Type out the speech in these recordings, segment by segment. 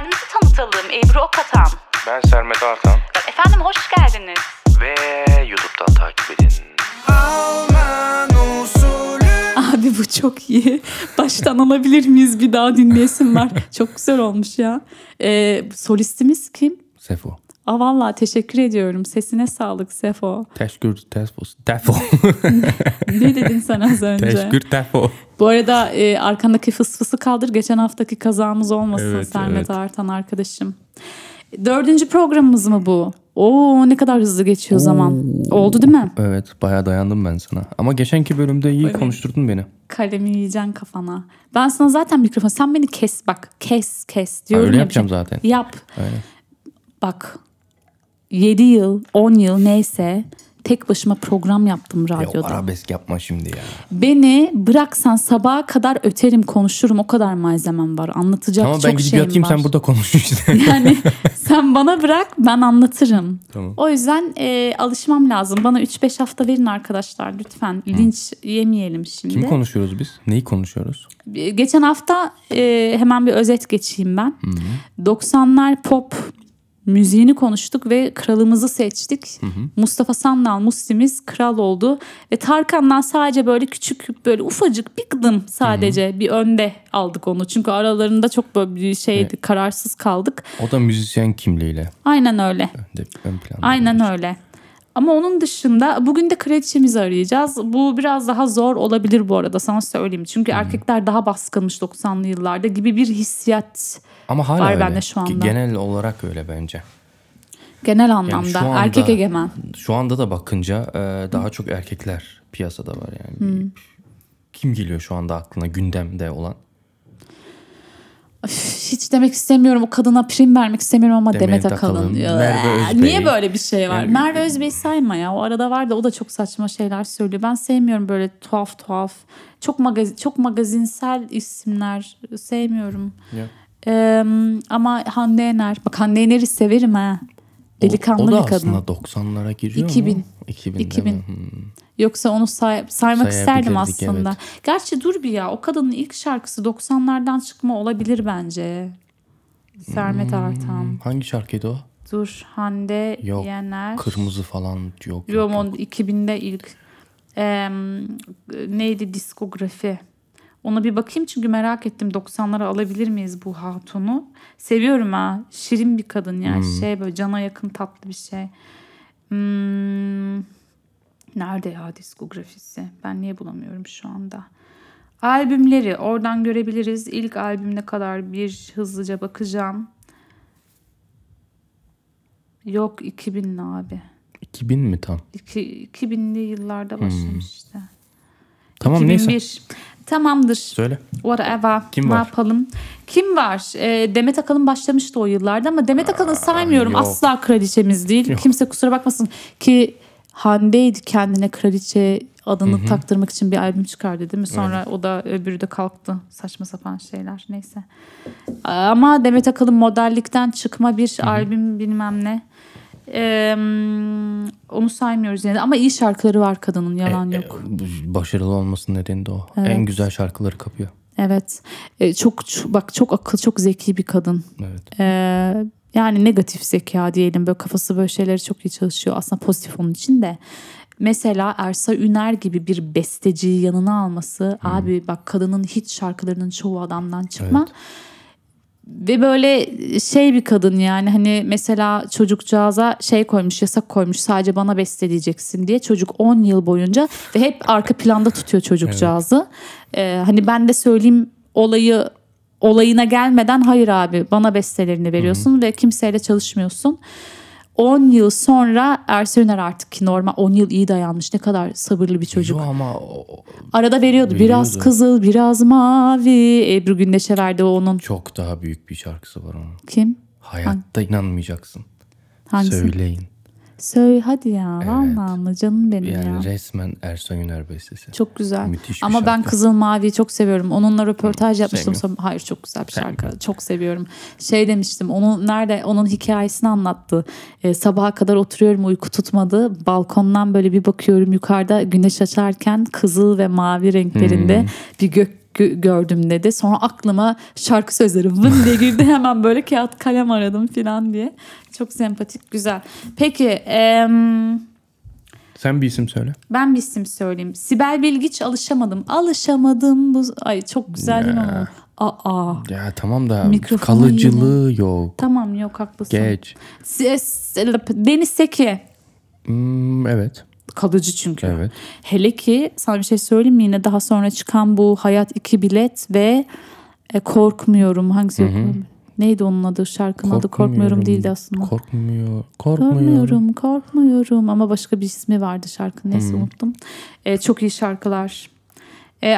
kendimizi tanıtalım. Ebru Oktan. Ben Sermet Artan. Efendim hoş geldiniz. Ve YouTube'dan takip edin. Abi bu çok iyi. Baştan alabilir miyiz? Bir daha dinleyesim var. Çok güzel olmuş ya. Solistimiz kim? Sefo. Aa vallahi teşekkür ediyorum. Sesine sağlık Sefo. Teşekkür Sefo. Ne dedin sen az önce? Teşekkür Sefo. Bu arada arkandaki fısfısı kaldır. Geçen haftaki kazamız olmasın evet, Sermet evet. Artan arkadaşım. 4. programımız mı bu? Oo ne kadar hızlı geçiyor zaman. Oldu değil mi? Evet bayağı dayandım ben sana. Ama geçenki bölümde iyi konuşturdun beni. Kalemi yiyeceksin kafana. Ben sana zaten mikrofon. Sen beni kes bak. Kes. Diyorum öyle yapacağım şey. Zaten. Yap. Öyle. Bak 7 yıl 10 yıl neyse tek başıma program yaptım radyoda. Ya arabesk yapma şimdi ya. Beni bıraksan sabaha kadar öterim konuşurum, o kadar malzemem var. Anlatacak tamam, çok şeyim var. Tamam ben gidip yatayım sen burada konuş işte. Yani sen bana bırak ben anlatırım. Tamam. O yüzden alışmam lazım. Bana 3-5 hafta verin arkadaşlar lütfen. Linç yemeyelim şimdi. Kim konuşuyoruz biz? Neyi konuşuyoruz? Geçen hafta hemen bir özet geçeyim ben. Hı-hı. 90'lar pop müziğini konuştuk ve kralımızı seçtik. Hı hı. Mustafa Sandal Musti'miz kral oldu. Ve Tarkan'dan sadece böyle küçük, böyle ufacık bir gıdım sadece bir önde aldık onu. Çünkü aralarında çok böyle bir şeydi, kararsız kaldık. O da müzisyen kimliğiyle. Aynen öyle. Ön planda aynen olmuş. Öyle. Ama onun dışında bugün de kraliçemizi arayacağız. Bu biraz daha zor olabilir bu arada sana söyleyeyim. Çünkü erkekler daha baskınmış 90'lı yıllarda gibi bir hissiyat ama hala var öyle. Bende şu anda. Genel olarak öyle bence. Genel anlamda yani anda, erkek egemen. Şu anda da bakınca daha çok erkekler piyasada var yani. Kim geliyor şu anda aklına gündemde olan? Hiç demek istemiyorum. O kadına prim vermek istemiyorum ama Demet Akalın. Merve Özbey. Niye böyle bir şey var? Merve Özbey sayma ya. O arada var da o da çok saçma şeyler söylüyor. Ben sevmiyorum böyle tuhaf. Çok magazinsel isimler sevmiyorum. Yeah. Ama Hande Yener. Bak Hande Yener'i severim ha. Delikanlı bir kadın. O da aslında 90'lara giriyor 2000. Mu? 2000. Yoksa onu saymak isterdim aslında. Evet. Gerçi dur bir ya. O kadının ilk şarkısı 90'lardan çıkma olabilir bence. Sermet Artan. Hangi şarkıydı o? Dur Hande Yener. Kırmızı falan yok. Yok. 2000'de ilk. Neydi diskografi? Ona bir bakayım çünkü merak ettim. 90'lara alabilir miyiz bu hatunu? Seviyorum ha. Şirin bir kadın yani. Şey böyle cana yakın tatlı bir şey. Nerede ya diskografisi? Ben niye bulamıyorum şu anda? Albümleri oradan görebiliriz. İlk albümüne kadar bir hızlıca bakacağım. Yok 2000'li abi. 2000 mi tam? 2000'li yıllarda başlamış işte. Tamam 2001. Neyse. Tamamdır. Söyle. Whatever. Kim var? Ne yapalım? Kim var? Demet Akalın başlamıştı o yıllarda ama Demet Akalın saymıyorum. Yok. Asla kraliçemiz değil. Yok. Kimse kusura bakmasın ki Hande'ydi kendine kraliçe adını taktırmak için bir albüm çıkardı değil mi? Sonra o da öbürü de kalktı. Saçma sapan şeyler. Neyse. Ama Demet Akalın modellikten çıkma bir albüm bilmem ne. Onu saymıyoruz yani. Ama iyi şarkıları var kadının. Yalan yok. Başarılı olmasının nedeni de o. Evet. En güzel şarkıları kapıyor. Evet. Çok akıllı, çok zeki bir kadın. Evet. Yani negatif zeka diyelim, böyle kafası böyle şeyleri çok iyi çalışıyor. Aslında pozitif onun için de. Mesela Ersa Üner gibi bir besteciyi yanına alması. Abi bak kadının hiç şarkılarının çoğu adamdan çıkma. Evet. Ve böyle şey bir kadın yani hani mesela çocukcağıza şey koymuş, yasak koymuş, sadece bana besleyeceksin diye. Çocuk 10 yıl boyunca ve hep arka planda tutuyor çocukcağızı. Evet. Hani ben de söyleyeyim olayına gelmeden hayır abi bana bestelerini veriyorsun ve kimseyle çalışmıyorsun. 10 yıl sonra Ersin Öner artık ki normal 10 yıl iyi dayanmış. Ne kadar sabırlı bir çocuk. Yo ama arada veriyordu. Biraz kızıl, biraz mavi. Ebru Gündeş'e verdi onun. Çok daha büyük bir şarkısı var onun. Kim? Hayatta inanmayacaksın. Hangisi? Söyleyin. Söyle hadi ya. Evet. Vallahi mı canım benim yani ya. Yani resmen Ersan Güner bestesi. Çok güzel. Müthiş ama şarkı. Ben Kızıl Mavi'yi çok seviyorum. Onunla röportaj yapmıştım. Hayır çok güzel bir şarkı. Çok seviyorum. Şey demiştim. Onun hikayesini anlattı. Sabaha kadar oturuyorum, uyku tutmadı. Balkondan böyle bir bakıyorum yukarıda güneş açarken kızıl ve mavi renklerinde bir gök gördüm dedi. Sonra aklıma şarkı sözleri vın diye girdi. Hemen böyle kağıt kalem aradım falan diye. Çok sempatik, güzel. Peki. Sen bir isim söyle. Ben bir isim söyleyeyim. Sibel Bilgiç, alışamadım. Alışamadım. Bu... Ay çok güzel değil mi? Aa. Ya tamam da mikrofonu kalıcılığı yine yok. Tamam, yok, haklısın. Geç. Deniz Seki. Evet. Kalıcı çünkü. Evet. Hele ki sana bir şey söyleyeyim mi? Yine daha sonra çıkan bu Hayat İki Bilet ve Korkmuyorum. Hangisi? Korkmuyorum. Neydi onun adı? Şarkının adı Korkmuyorum değildi aslında. Korkmuyorum. Ama başka bir ismi vardı şarkının. Neyse, unuttum. Çok iyi şarkılar.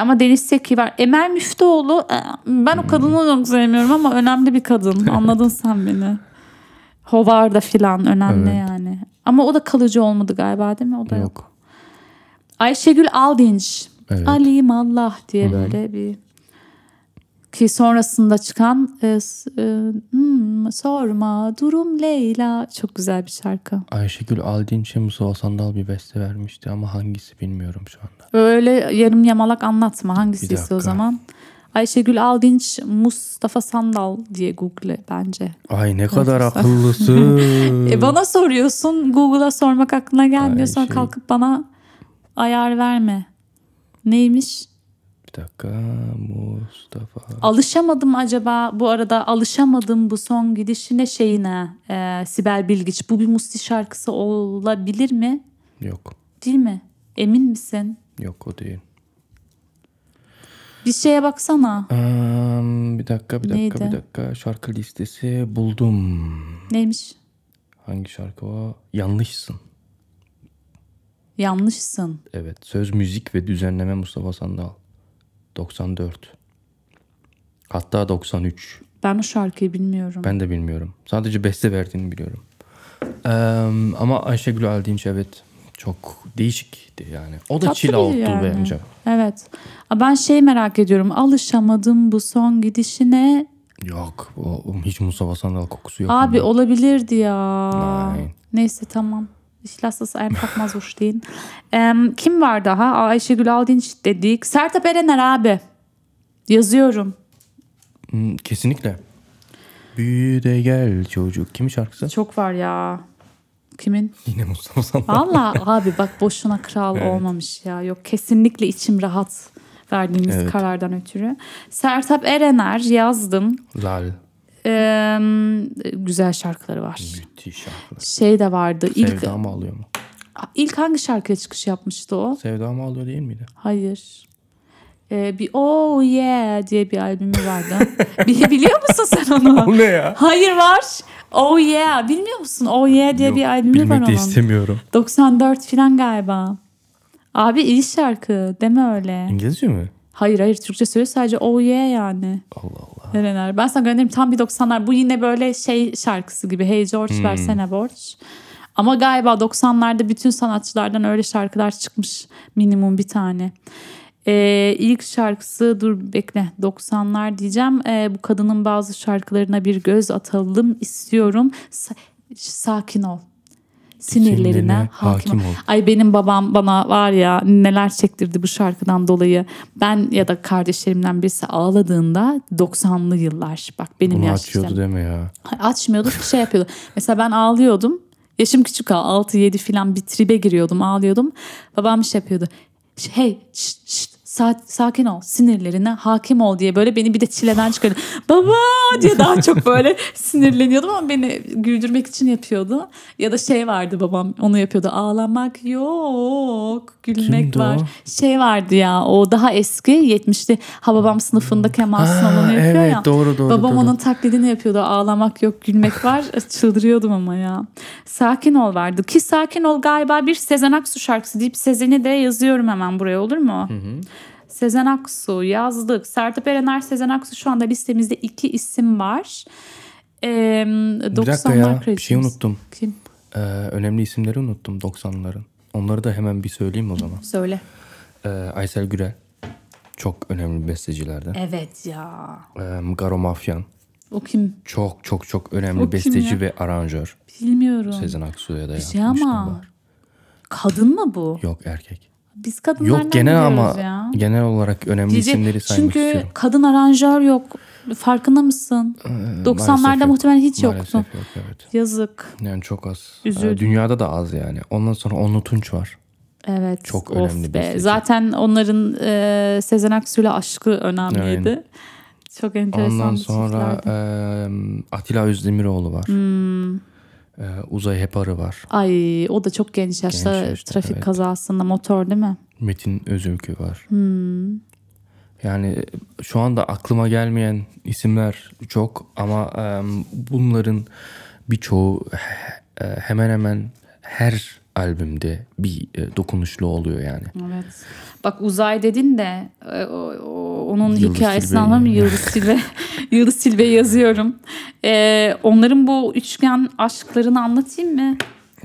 Ama Deniz Seki var. Emel Müftüoğlu. Ben o kadını çok sevmiyorum ama önemli bir kadın. Anladın sen beni. Hovarda filan önemli, evet. Yani. Ama o da kalıcı olmadı galiba, değil mi? O da yok. Ayşegül Aldınç. Evet. Alim Allah diye böyle bir... Ki sonrasında çıkan Sorma Durum Leyla. Çok güzel bir şarkı. Ayşegül Aldınç'e Mustafa Sandal bir beste vermişti ama hangisi bilmiyorum şu anda. Öyle yarım yamalak anlatma, hangisiyse o zaman. Ayşegül Aldınç, Mustafa Sandal diye Google'e bence. Ay ne kadar akıllısın. Bana soruyorsun, Google'a sormak aklına gelmiyor. Sonra kalkıp bana ayar verme. Neymiş? Taka Mustafa. Alışamadım acaba bu arada, alışamadım bu son gidişine şeyine, Sibel Bilgiç. Bu bir Musti şarkısı olabilir mi? Yok. Değil mi? Emin misin? Yok, o değil. Bir şeye baksana. Bir dakika. Şarkı listesi buldum. Neymiş? Hangi şarkı o? Yanlışsın. Yanlışsın. Evet. Söz, müzik ve düzenleme Mustafa Sandal. 94. Hatta 93. Ben o şarkıyı bilmiyorum. Ben de bilmiyorum. Sadece beste verdiğini biliyorum. Ama Ayşegül Aldınç, evet, çok değişikti yani. O da çila oldu yani. Bence. Evet. Ben şey merak ediyorum. Alışamadım bu son gidişine. Yok. Hiç Mustafa Sandal kokusu yok. Abi bunda olabilirdi ya. Nein. Neyse tamam. İşlasız ayım takmaz hoş değil. Kim var daha? Ayşegül Aldınç dedik. Sertab Erener abi. Yazıyorum. Kesinlikle. Büyü de gel çocuk. Kimin şarkısı? Çok var ya. Kimin? Yine Mustafa Sandal. Valla abi bak, boşuna kral olmamış ya. Yok, kesinlikle içim rahat verdiğimiz karardan ötürü. Sertab Erener yazdım. Lal. Güzel şarkıları var. Müthiş şarkılar. Şey de vardı. Sevda mı alıyor mu? İlk hangi şarkıya çıkış yapmıştı o? Sevda mı alıyor değil miydi? Hayır. Bir Oh Yeah diye bir albümü vardı. Biliyor musun sen onu? O ne ya? Hayır var. Oh Yeah. Bilmiyor musun? Oh Yeah diye bir albümü var onun. Bilmek de istemiyorum. 94 falan galiba. Abi iyi şarkı. Deme öyle. İngilizce mi? Hayır. Türkçe söylüyor. Sadece Oh Yeah yani. Allah Allah. Erener. Ben sana göndereyim, tam bir 90'lar. Bu yine böyle şey şarkısı gibi. Hey George versene borç. Ama galiba 90'larda bütün sanatçılardan öyle şarkılar çıkmış. Minimum bir tane. İlk şarkısı, dur bekle, 90'lar diyeceğim. Bu kadının bazı şarkılarına bir göz atalım istiyorum. Sakin ol. Sinirlerine hakim ol. Ay benim babam bana var ya, neler çektirdi bu şarkıdan dolayı. Ben ya da kardeşlerimden birisi ağladığında 90'lı yıllar. Bak benim bunu yaşlısem. Açıyordu deme ya. Açmıyordu, şey yapıyordu. Mesela ben ağlıyordum. Yaşım küçük, 6-7 falan, bir tribe giriyordum, ağlıyordum. Babam şey yapıyordu. Hey sakin ol, sinirlerine hakim ol diye böyle beni bir de çileden çıkardı. Baba diye daha çok böyle sinirleniyordum ama beni güldürmek için yapıyordu. Ya da şey vardı, babam onu yapıyordu. Ağlamak yok, gülmek var. Şey vardı ya, o daha eski 70'li. Ha babam sınıfında Kemal Sunal'ını yapıyor, evet, ya. Doğru, babam onun taklidini yapıyordu. Ağlamak yok, gülmek var. Çıldırıyordum ama ya. Sakin ol vardı ki Sakin Ol galiba bir Sezen Aksu şarkısı deyip Sezen'i de yazıyorum hemen buraya, olur mu? Hı. Sezen Aksu yazdık. Sertab Erener, Sezen Aksu, şu anda listemizde 2 isim var. Bir dakika ya, bir şey unuttum. Kim? Önemli isimleri unuttum 90'ların. Onları da hemen bir söyleyeyim o zaman. Söyle. Aysel Gürel. Çok önemli bestecilerden. Evet ya. Garo Mafyan. O kim? Çok çok çok önemli o besteci ve aranjör. Bilmiyorum. Sezen Aksu'ya da yapmıştım. Ama kadın mı bu? Yok, erkek. Biz kadınlardan yok, genel ama ya. Genel olarak önemli isimleri saymak çünkü istiyorum. Çünkü kadın aranjör yok. Farkında mısın? 90'larda muhtemelen hiç yoktu. Yok, evet. Yazık. Yani çok az. Üzüldüm. Dünyada da az yani. Ondan sonra Onno Tunç var. Evet. Çok önemli bir şey. Zaten onların Sezen Aksu'yla aşkı önemliydi. Yani. Çok enteresan. Ondan sonra Atilla Özdemiroğlu var. Hmm. Uzay Heparı var. Ay, o da çok genç yaşta, trafik evet. kazasında motor değil mi? Metin Özümkü var. Hmm. Yani şu anda aklıma gelmeyen isimler çok ama bunların birçoğu hemen hemen her albümde bir dokunuşlu oluyor yani. Evet. Bak uzay dedin de onun Yıldız hikayesini anlamam. Yıldız Tilbe. Yıldız Tilbe yazıyorum. Onların bu üçgen aşklarını anlatayım mı?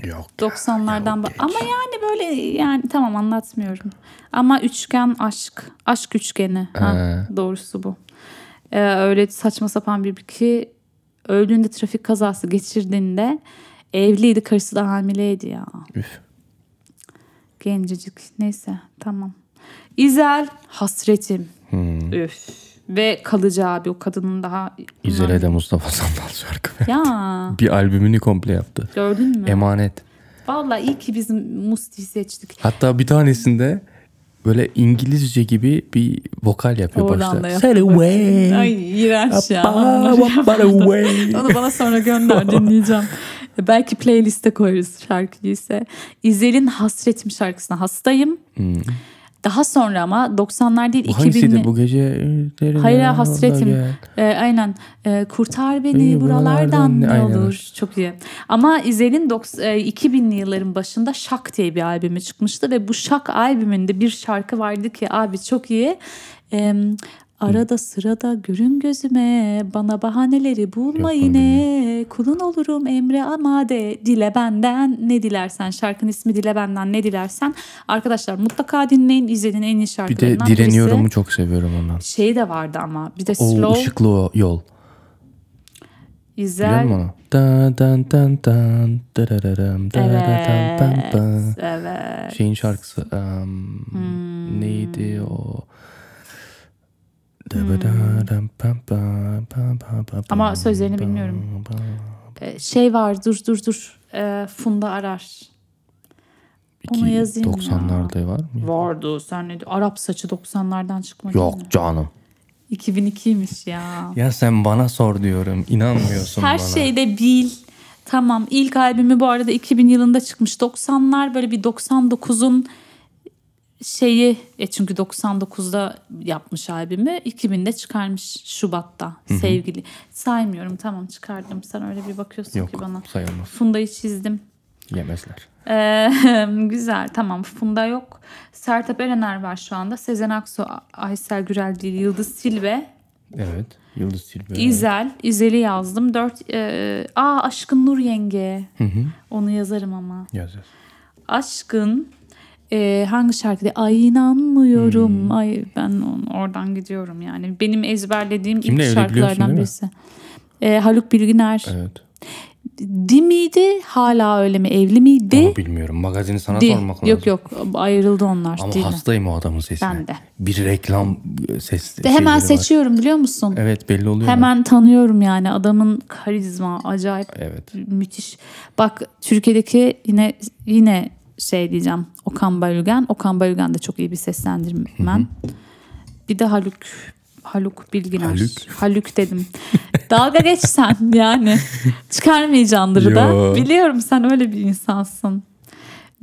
Yok. 90'lardan ama yani böyle yani tamam anlatmıyorum. Ama üçgen aşk üçgeni. Ha, doğrusu bu. Öyle saçma sapan bir ki öldüğünde trafik kazası geçirdiğinde evliydi, karısı da hamileydi ya. Üf. Gencecik. Neyse tamam. İzel hasretim. Hmm. Üf. Ve kalıcı abi o kadının daha... İzel'e de Mustafa Sandal şarkı ya. Bir albümünü komple yaptı. Gördün mü? Emanet. Vallahi iyi ki biz Musti'yi seçtik. Hatta bir tanesinde böyle İngilizce gibi bir vokal yapıyor başta. Sail away. Ay iğrenç ya. Onu bana sonra gönder dinleyeceğim. Belki playliste koyarız şarkıyı ise. İzel'in Hasretim şarkısına hastayım. Hmm. Daha sonra ama 90'lar değil 2000'li. Hangisiydi bu gece? Hayır hasretim. Aynen. Kurtar beni buralardan ne olur. Aynen. Çok iyi. Ama İzel'in 2000'li yılların başında Şak diye bir albümü çıkmıştı. Ve bu Şak albümünde bir şarkı vardı ki abi çok iyi. Arada sırada görün gözüme, bana bahaneleri bulma yok, yine. Kulun olurum emre amade, dile benden ne dilersen. Şarkının ismi Dile Benden Ne Dilersen. Arkadaşlar mutlaka dinleyin, izleyin en iyi şarkılarından birisi. Bir de Direniyorum'u çok seviyorum ondan. Şey de vardı ama bir de Slow. O Işıklı Yol. İzel. Biliyor musun onu? Evet. Şeyin şarkısı neydi o? Ama sözlerini bilmiyorum. Şey var dur. Funda Arar. Onu yazayım 90'larda ya. Var mı? Vardı. Sen ne diyorsun? Arap saçı 90'lardan çıkmadı. Yok mi? Canım. 2002'ymiş ya. Ya sen bana sor diyorum. İnanmıyorsun her bana. Her şeyde bil. Tamam. İlk albümü bu arada 2000 yılında çıkmış. 90'lar böyle bir 99'un şeyi çünkü 99'da yapmış albümü 2000'de çıkarmış Şubat'ta. Hı-hı. Sevgili saymıyorum tamam çıkardım sen öyle bir bakıyorsun yok, ki bana sayılmaz. Funda'yı çizdim yemezler güzel tamam Funda yok. Sertab Erener var şu anda. Sezen Aksu, Aysel Gürel değil, Yıldız Tilbe. Evet Yıldız Tilbe. İzel. İzel'i yazdım 4 Aşkın Nur Yenge. Hı-hı. Onu yazarım ama yazar. Aşkın hangi şarkıda? Ay inanmıyorum. Hmm. Ay ben oradan gidiyorum yani. Benim ezberlediğim kimle ilk şarkılardan birisi. Haluk Bilginer. Evet. Di miydi? Hala öyle mi? Evli miydi? Onu bilmiyorum. Magazini sana sormak lazım. Yok ayrıldı onlar. Ama hastayım o adamın sesine. Ben de. Bir reklam sesi. Hemen seçiyorum var. Biliyor musun? Evet belli oluyor. Hemen tanıyorum yani adamın karizma acayip evet. Müthiş. Bak Türkiye'deki yine şey diyeceğim. Okan Bayülgen de çok iyi bir seslendirmen. Hı-hı. Bir de Haluk Bilginer. Haluk dedim. Dalga geçsen yani. Çıkarmayacaksındır da. Biliyorum sen öyle bir insansın.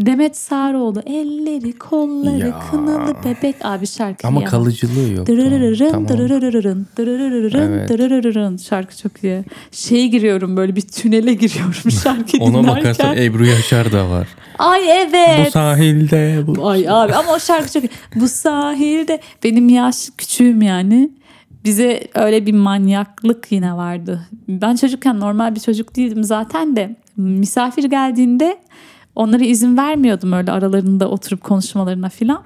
Demet Sarıoğlu elleri kolları ya. Kınalı bebek abi şarkı. Ama ya. Kalıcılığı yok. Dırırırırın şarkı çok iyi. Şeye giriyorum böyle bir tünele giriyorum şarkı dinlerken. Ona bakarsan Ebru Yaşar da var. Ay evet. Bu sahilde. Ay abi ama o şarkı çok iyi. Bu sahilde benim yaş küçüğüm yani. Bize öyle bir manyaklık yine vardı. Ben çocukken normal bir çocuk değildim zaten de misafir geldiğinde onlara izin vermiyordum öyle aralarında oturup konuşmalarına filan.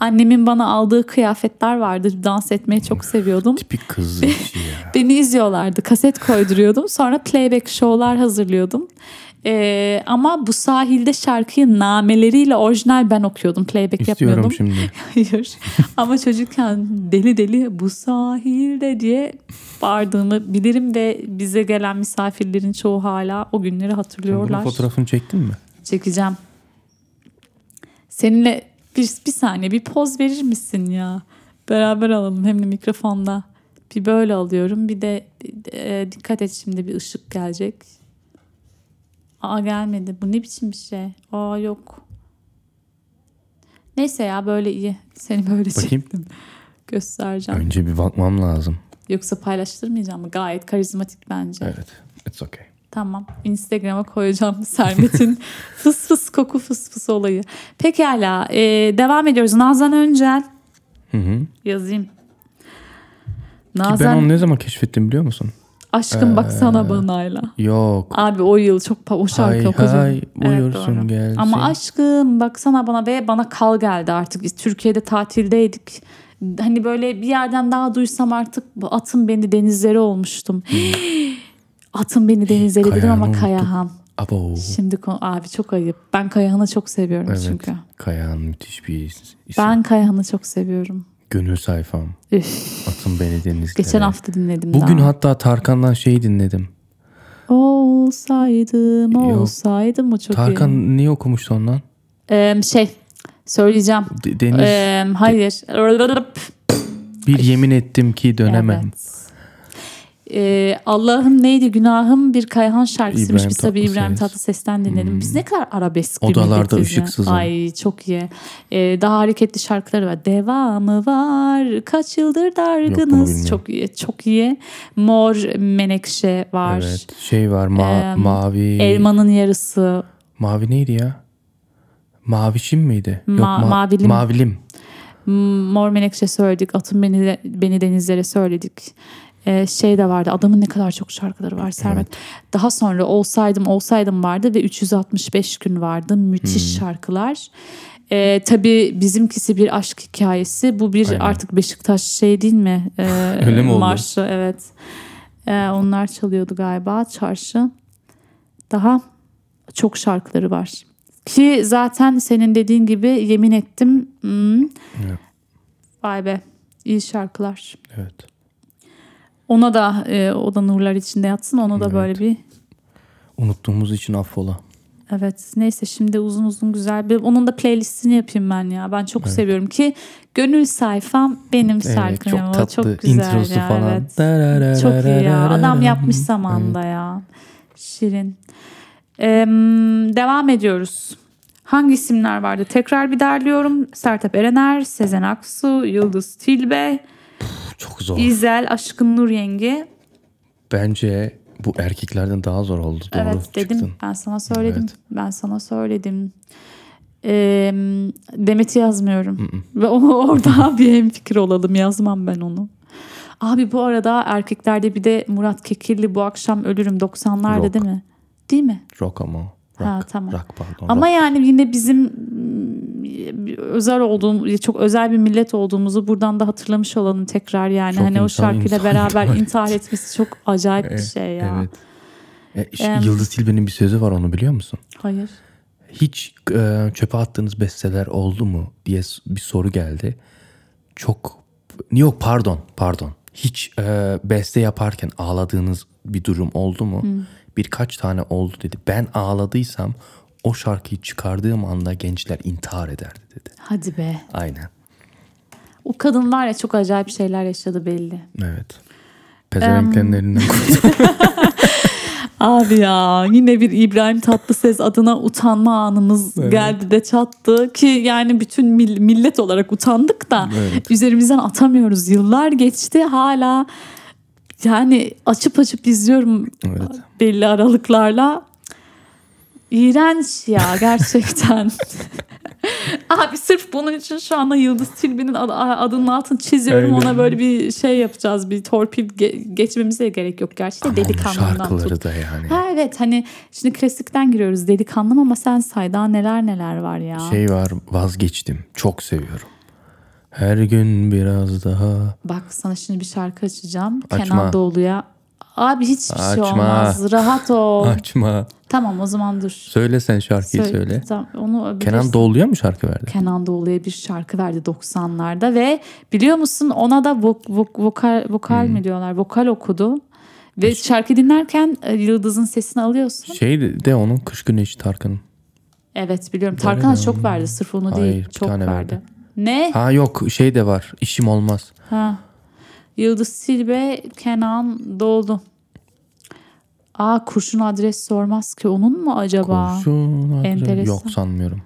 Annemin bana aldığı kıyafetler vardı. Dans etmeyi çok seviyordum. Tipik kız işi ya. Beni izliyorlardı. Kaset koyduruyordum. Sonra playback şovlar hazırlıyordum. Ama bu sahilde şarkıyı nameleriyle orijinal ben okuyordum. Playback İstiyorum yapmıyordum. İstiyorum şimdi. Hayır. Ama çocukken deli deli bu sahilde diye bağırdığımı bilirim ve bize gelen misafirlerin çoğu hala o günleri hatırlıyorlar. Sen bunun fotoğrafını çektin mi? Çekeceğim. Seninle bir saniye bir poz verir misin ya? Beraber alalım hem de mikrofonda. Bir böyle alıyorum. Bir de dikkat et şimdi bir ışık gelecek. Aa gelmedi. Bu ne biçim bir şey? Aa yok. Neyse ya böyle iyi. Seni böyle bakayım. Çektim. Göstereceğim. Önce bir bakmam lazım. Yoksa paylaştırmayacağım mı? Gayet karizmatik bence. Evet. It's okay. Tamam. Instagram'a koyacağım Sermet'in fıs fıs koku fıs fıs olayı. Pekala. Devam ediyoruz. Nazan Öncel. Hı. Yazayım. Ben onu ne zaman keşfettim biliyor musun? Aşkım baksana banayla. Yok. Abi o yıl çok o şarkı okudum. Hay uyursun evet, gelsin. Ama aşkım baksana bana ve bana kal geldi artık. Biz Türkiye'de tatildeydik. Hani böyle bir yerden daha duysam artık atın beni denizlere olmuştum. Atın beni denizlere dedim ama Kayahan. Abo. Şimdi abi çok ayıp. Ben Kayahan'ı çok seviyorum evet, çünkü. Kayahan müthiş bir isim. Ben Kayahan'ı çok seviyorum. Gönül sayfam. Üf. Atın beni denizlere. Geçen hafta dinledim. Bugün daha. Hatta Tarkan'dan şeyi dinledim. Olsaydım o çok Tarkan iyi. Tarkan niye okumuştu ondan? Söyleyeceğim. Deniz. Hayır. Bir yemin ettim ki dönemem. Evet. Allah'ım neydi günahım bir Kayahan şarkısıymış. Biz tabii İbrahim Tatlıses'ten dinledim. Biz ne kadar arabesk bir milletiz. Odalarda ışıksızım. Ay çok iyi. Daha hareketli şarkıları var. Devamı var. Kaç yıldır dargınız. Yok, çok iyi. Çok iyi. Mor menekşe var. Evet. Şey var. Mavi. Elmanın yarısı. Mavi neydi ya? Mavişim miydi? Mavilim. Mavilim. Mor menekşe söyledik. Atın beni denizlere söyledik. Şey de vardı adamın ne kadar çok şarkıları var Sermet. Evet. Daha sonra olsaydım vardı ve 365 gün vardı müthiş şarkılar. Tabii bizimkisi bir aşk hikayesi bu bir aynen. Artık Beşiktaş şey değil mi? Öyle mi oldu? Marşı evet. Onlar çalıyordu galiba çarşı. Daha çok şarkıları var. Ki zaten senin dediğin gibi yemin ettim. Evet. Vay be iyi şarkılar. Evet. Ona da o da nurlar içinde yatsın. Ona da evet. Böyle bir... Unuttuğumuz için affola. Evet. Neyse şimdi uzun uzun güzel bir... Onun da playlistini yapayım ben ya. Ben çok seviyorum ki gönül sayfam benim şarkım. Çok tatlı. Çok güzel introsu ya. Falan. Evet. Çok iyi ya. Adam yapmış zamanda ya. Şirin. Devam ediyoruz. Hangi isimler vardı? Tekrar bir derliyorum. Sertab Erener, Sezen Aksu, Yıldız Tilbe... Çok zor. İzel, Aşkın Nur Yenge. Bence bu erkeklerden daha zor oldu. Doğru evet dedim. Çıktın. Ben sana söyledim. Evet. Demet'i yazmıyorum. Ve orada bir hemfikir olalım. Yazmam ben onu. Abi bu arada erkeklerde bir de Murat Kekilli bu akşam ölürüm 90'larda rock. Değil mi? Değil mi? Rock ama. Rock. Ha tamam. Rock, pardon, ama rock. Yani yine bizim... özel olduğum çok özel bir millet olduğumuzu buradan da hatırlamış olalım tekrar yani çok hani insan, o şarkıyla beraber intihar etmesi çok acayip bir şey ya. Evet. Yıldız Tilbe'nin bir sözü var onu biliyor musun? Hayır. Hiç çöpe attığınız besteler oldu mu diye bir soru geldi. Çok yok pardon. Hiç beste yaparken ağladığınız bir durum oldu mu? Birkaç tane oldu dedi. Ben ağladıysam o şarkıyı çıkardığım anda gençler intihar ederdi dedi. Hadi be. Aynen. O kadın var ya çok acayip şeyler yaşadı belli. Evet. Pezevenklerin elinden kurtuldu. Abi ya yine bir İbrahim Tatlıses adına utanma anımız geldi de çattı ki yani bütün millet olarak utandık da üzerimizden atamıyoruz. Yıllar geçti hala yani açıp izliyorum belli aralıklarla. İğrenç ya gerçekten. Abi sırf bunun için şu anda Yıldız Tilbe'nin adının altını çiziyorum. Öyle. Ona böyle bir şey yapacağız. Bir torpil geçmemize de gerek yok. Gerçi de delikanlımdan tut. Da yani. Ha, evet hani şimdi klasikten giriyoruz delikanlım ama sen say daha neler var ya. Şey var vazgeçtim çok seviyorum. Her gün biraz daha. Bak sana şimdi bir şarkı açacağım. Açma. Kenan Doğulu'ya Abi hiçbir şey olmaz. Rahat ol. Açma. Tamam o zaman dur. Söyle sen şarkıyı söyle. Tamam, onu Kenan Doğulu'ya mı şarkı verdi? Kenan Doğulu'ya bir şarkı verdi 90'larda ve biliyor musun ona da vokal mi diyorlar? Vokal okudu. Ve şarkı dinlerken Yıldız'ın sesini alıyorsun. Şey de onun Kış Güneşi Tarkan'ın. Evet biliyorum. Tarkan'a çok verdi. Sırf onu hayır, değil. Çok verdi. Ne? Ha yok şey de var. İşim Olmaz. Ha. Yıldız Tilbe, Kenan Doğulu. Aa kurşun adres sormaz ki onun mu acaba? Kurşun adres enteresan. Yok sanmıyorum.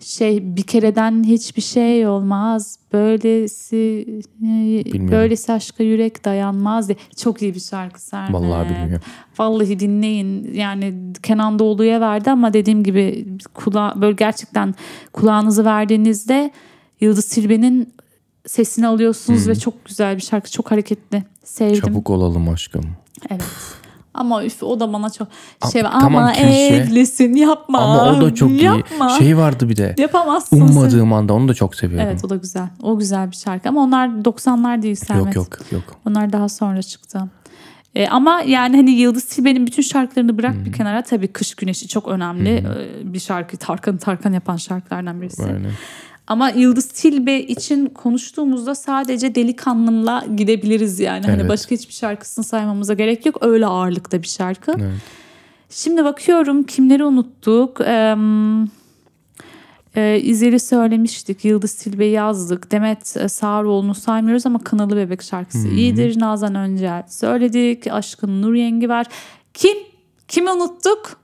Şey bir kereden hiçbir şey olmaz. Böylesi aşka yürek dayanmaz diye. Çok iyi bir şarkı Sermet. Vallahi bilmiyorum. Vallahi dinleyin. Yani Kenan Doğulu'ya verdi ama dediğim gibi böyle gerçekten kulağınızı verdiğinizde Yıldız Tilbe'nin sesini alıyorsunuz ve çok güzel bir şarkı. Çok hareketli. Sevdim. Çabuk olalım aşkım. Evet. Ama üf, o da bana çok şey ama evlisin yapma. Ama o da çok yapma. İyi. Şey vardı bir de. Yapamazsın. Ummadığım anda onu da çok seviyorum. Evet o da güzel. O güzel bir şarkı ama onlar 90'lar değil Sermet. Yok. Onlar daha sonra çıktı. Ama yani hani Yıldız Tilbe'nin bütün şarkılarını bırak bir kenara. Tabii Kış Güneşi çok önemli bir şarkı. Tarkan yapan şarkılardan birisi. Aynen. Ama Yıldız Tilbe için konuştuğumuzda sadece Delikanlım'la gidebiliriz yani. Evet. Hani başka hiçbir şarkısını saymamıza gerek yok. Öyle ağırlıkta bir şarkı. Evet. Şimdi bakıyorum kimleri unuttuk. İzel'i söylemiştik. Yıldız Tilbe'yi yazdık. Demet Sağroğlu'nu saymıyoruz ama Kınalı Bebek şarkısı iyidir. Nazan Öncel söyledik. Aşkın Nur Yenge var. Kimi unuttuk?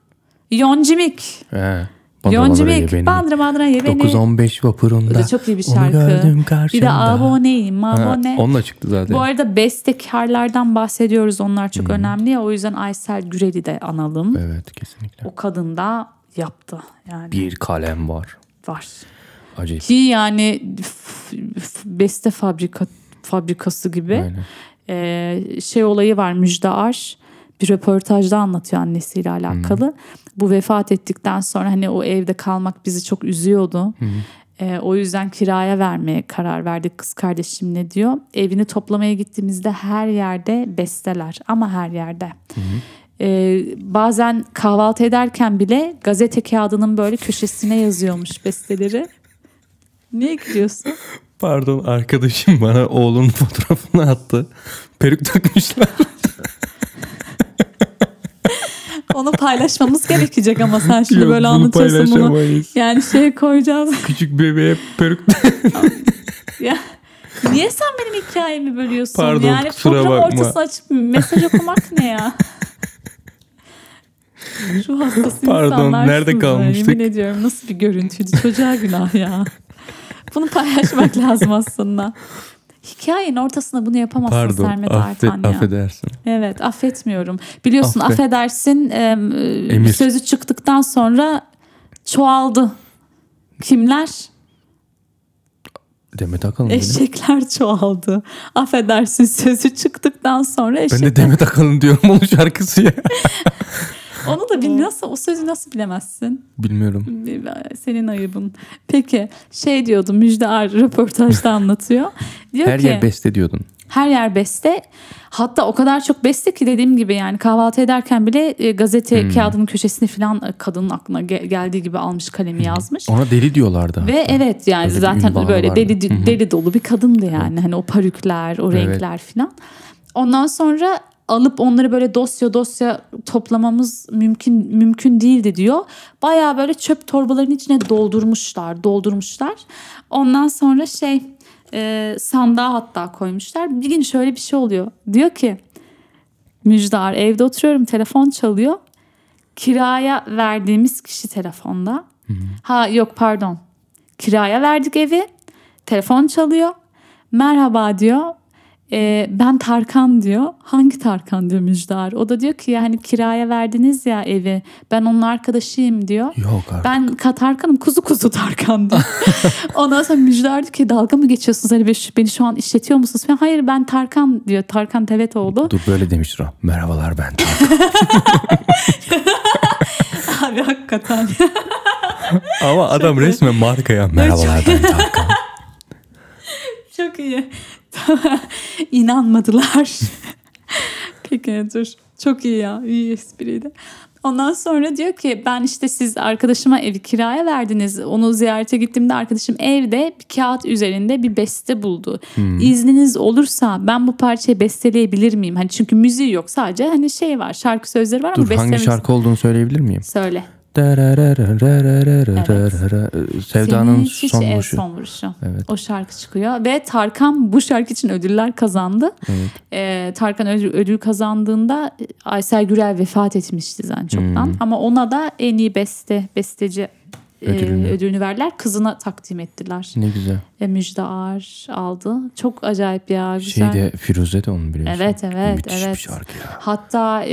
Yoncimik. Evet. Yoncimik, bandıra ye beni. 9-15 vapurunda. Çok iyi bir şarkı. Bir de aboneyim, abone. Onunla çıktı zaten. Bu arada bestekarlardan bahsediyoruz. Onlar çok önemli ya. O yüzden Aysel Gürel'i de analım. Evet kesinlikle. O kadın da yaptı. Yani. Bir kalem var. Var. Acayip. Ki yani beste fabrikası gibi şey olayı var Müjde Ar. Bir röportajda anlatıyor annesiyle alakalı. Bu vefat ettikten sonra hani o evde kalmak bizi çok üzüyordu. O yüzden kiraya vermeye karar verdik kız kardeşimle diyor. Evini toplamaya gittiğimizde her yerde besteler ama her yerde. Bazen kahvaltı ederken bile gazete kağıdının böyle köşesine yazıyormuş besteleri. Niye gülüyorsun? Pardon arkadaşım bana oğlunun fotoğrafını attı. Peruk takmışlar. Onu paylaşmamız gerekecek ama sen şimdi yok, böyle anlatıyorsun bunu. Yani şey koyacağız. Küçük bebeğe peruk. Ya, niye sen benim hikayemi bölüyorsun? Pardon, yani program ortasına açıp mesaj okumak ne ya? Şu hastası pardon, nerede kalmıştık? Yemin ediyorum nasıl bir görüntüydü. Çocuğa günah ya. Bunu paylaşmak lazım aslında. Hikayenin ortasına bunu yapamazsın pardon, Sermet Artan ya. Affedersin. Evet affetmiyorum. Biliyorsun affedersin sözü çıktıktan sonra çoğaldı. Kimler? Demet Akalın. Eşekler benim. Çoğaldı. Affedersin sözü çıktıktan sonra eşekler. Ben de Demet Akalın diyorum onun şarkısı ya. Onu da bilmiyorsa o sözü nasıl bilemezsin? Bilmiyorum. Senin ayıbın. Peki şey diyordu Müjde Ar röportajda anlatıyor. Diyor her ki, yer beste diyordun. Her yer beste. Hatta o kadar çok beste ki dediğim gibi yani kahvaltı ederken bile gazete kağıdının köşesini falan kadının aklına geldiği gibi almış kalemi yazmış. Ona deli diyorlardı. Ve evet yani öyle zaten böyle deli dolu bir kadındı yani. Evet. Hani o parükler, o renkler falan. Ondan sonra alıp onları böyle dosya toplamamız mümkün değildi diyor. Bayağı böyle çöp torbalarının içine doldurmuşlar. Ondan sonra sandığa hatta koymuşlar. Bir gün şöyle bir şey oluyor. Diyor ki Müjde Ar evde oturuyorum telefon çalıyor. Kiraya verdiğimiz kişi telefonda. Ha yok pardon. Kiraya verdik evi. Telefon çalıyor. Merhaba diyor. Ben Tarkan diyor. Hangi Tarkan diyor Müjde Ar. O da diyor ki yani kiraya verdiniz ya evi. Ben onun arkadaşıyım diyor. Yok artık. Ben Tarkan'ım kuzu Tarkan diyor. Ondan sonra Müjde Ar diyor ki dalga mı geçiyorsunuz? Hani beni şu an işletiyor musunuz? Falan. Hayır ben Tarkan diyor. Tarkan Tevetoğlu. Dur böyle demiş Ra. Merhabalar ben Tarkan. Abi hakikaten. Ama adam resmen markaya merhabalar ben Tarkan. Çok iyi. İnanmadılar. Tekin'dir. Çok iyi ya. İyi espriydi. Ondan sonra diyor ki ben işte siz arkadaşıma evi kiraya verdiniz. Onu ziyarete gittiğimde arkadaşım evde bir kağıt üzerinde bir beste buldu. İzniniz olursa ben bu parçayı besteleyebilir miyim? Hani çünkü müziği yok, sadece hani şey var, şarkı sözleri var ama beslemesi. Dur, hangi şarkı olduğunu söyleyebilir miyim? Söyle. Evet. Sevdanın son vuruşu. Evet. O şarkı çıkıyor ve Tarkan bu şarkı için ödüller kazandı. Evet. Tarkan ödül kazandığında Aysel Gürel vefat etmişti zaten çoktan. Ama ona da en iyi besteci ödülünü verdiler. Kızına takdim ettiler. Ne güzel. Müjde Ar aldı. Çok acayip ya. Güzel. Şeyde, Firuze de onu biliyorsun. Evet. Müthiş bir şarkı ya. Hatta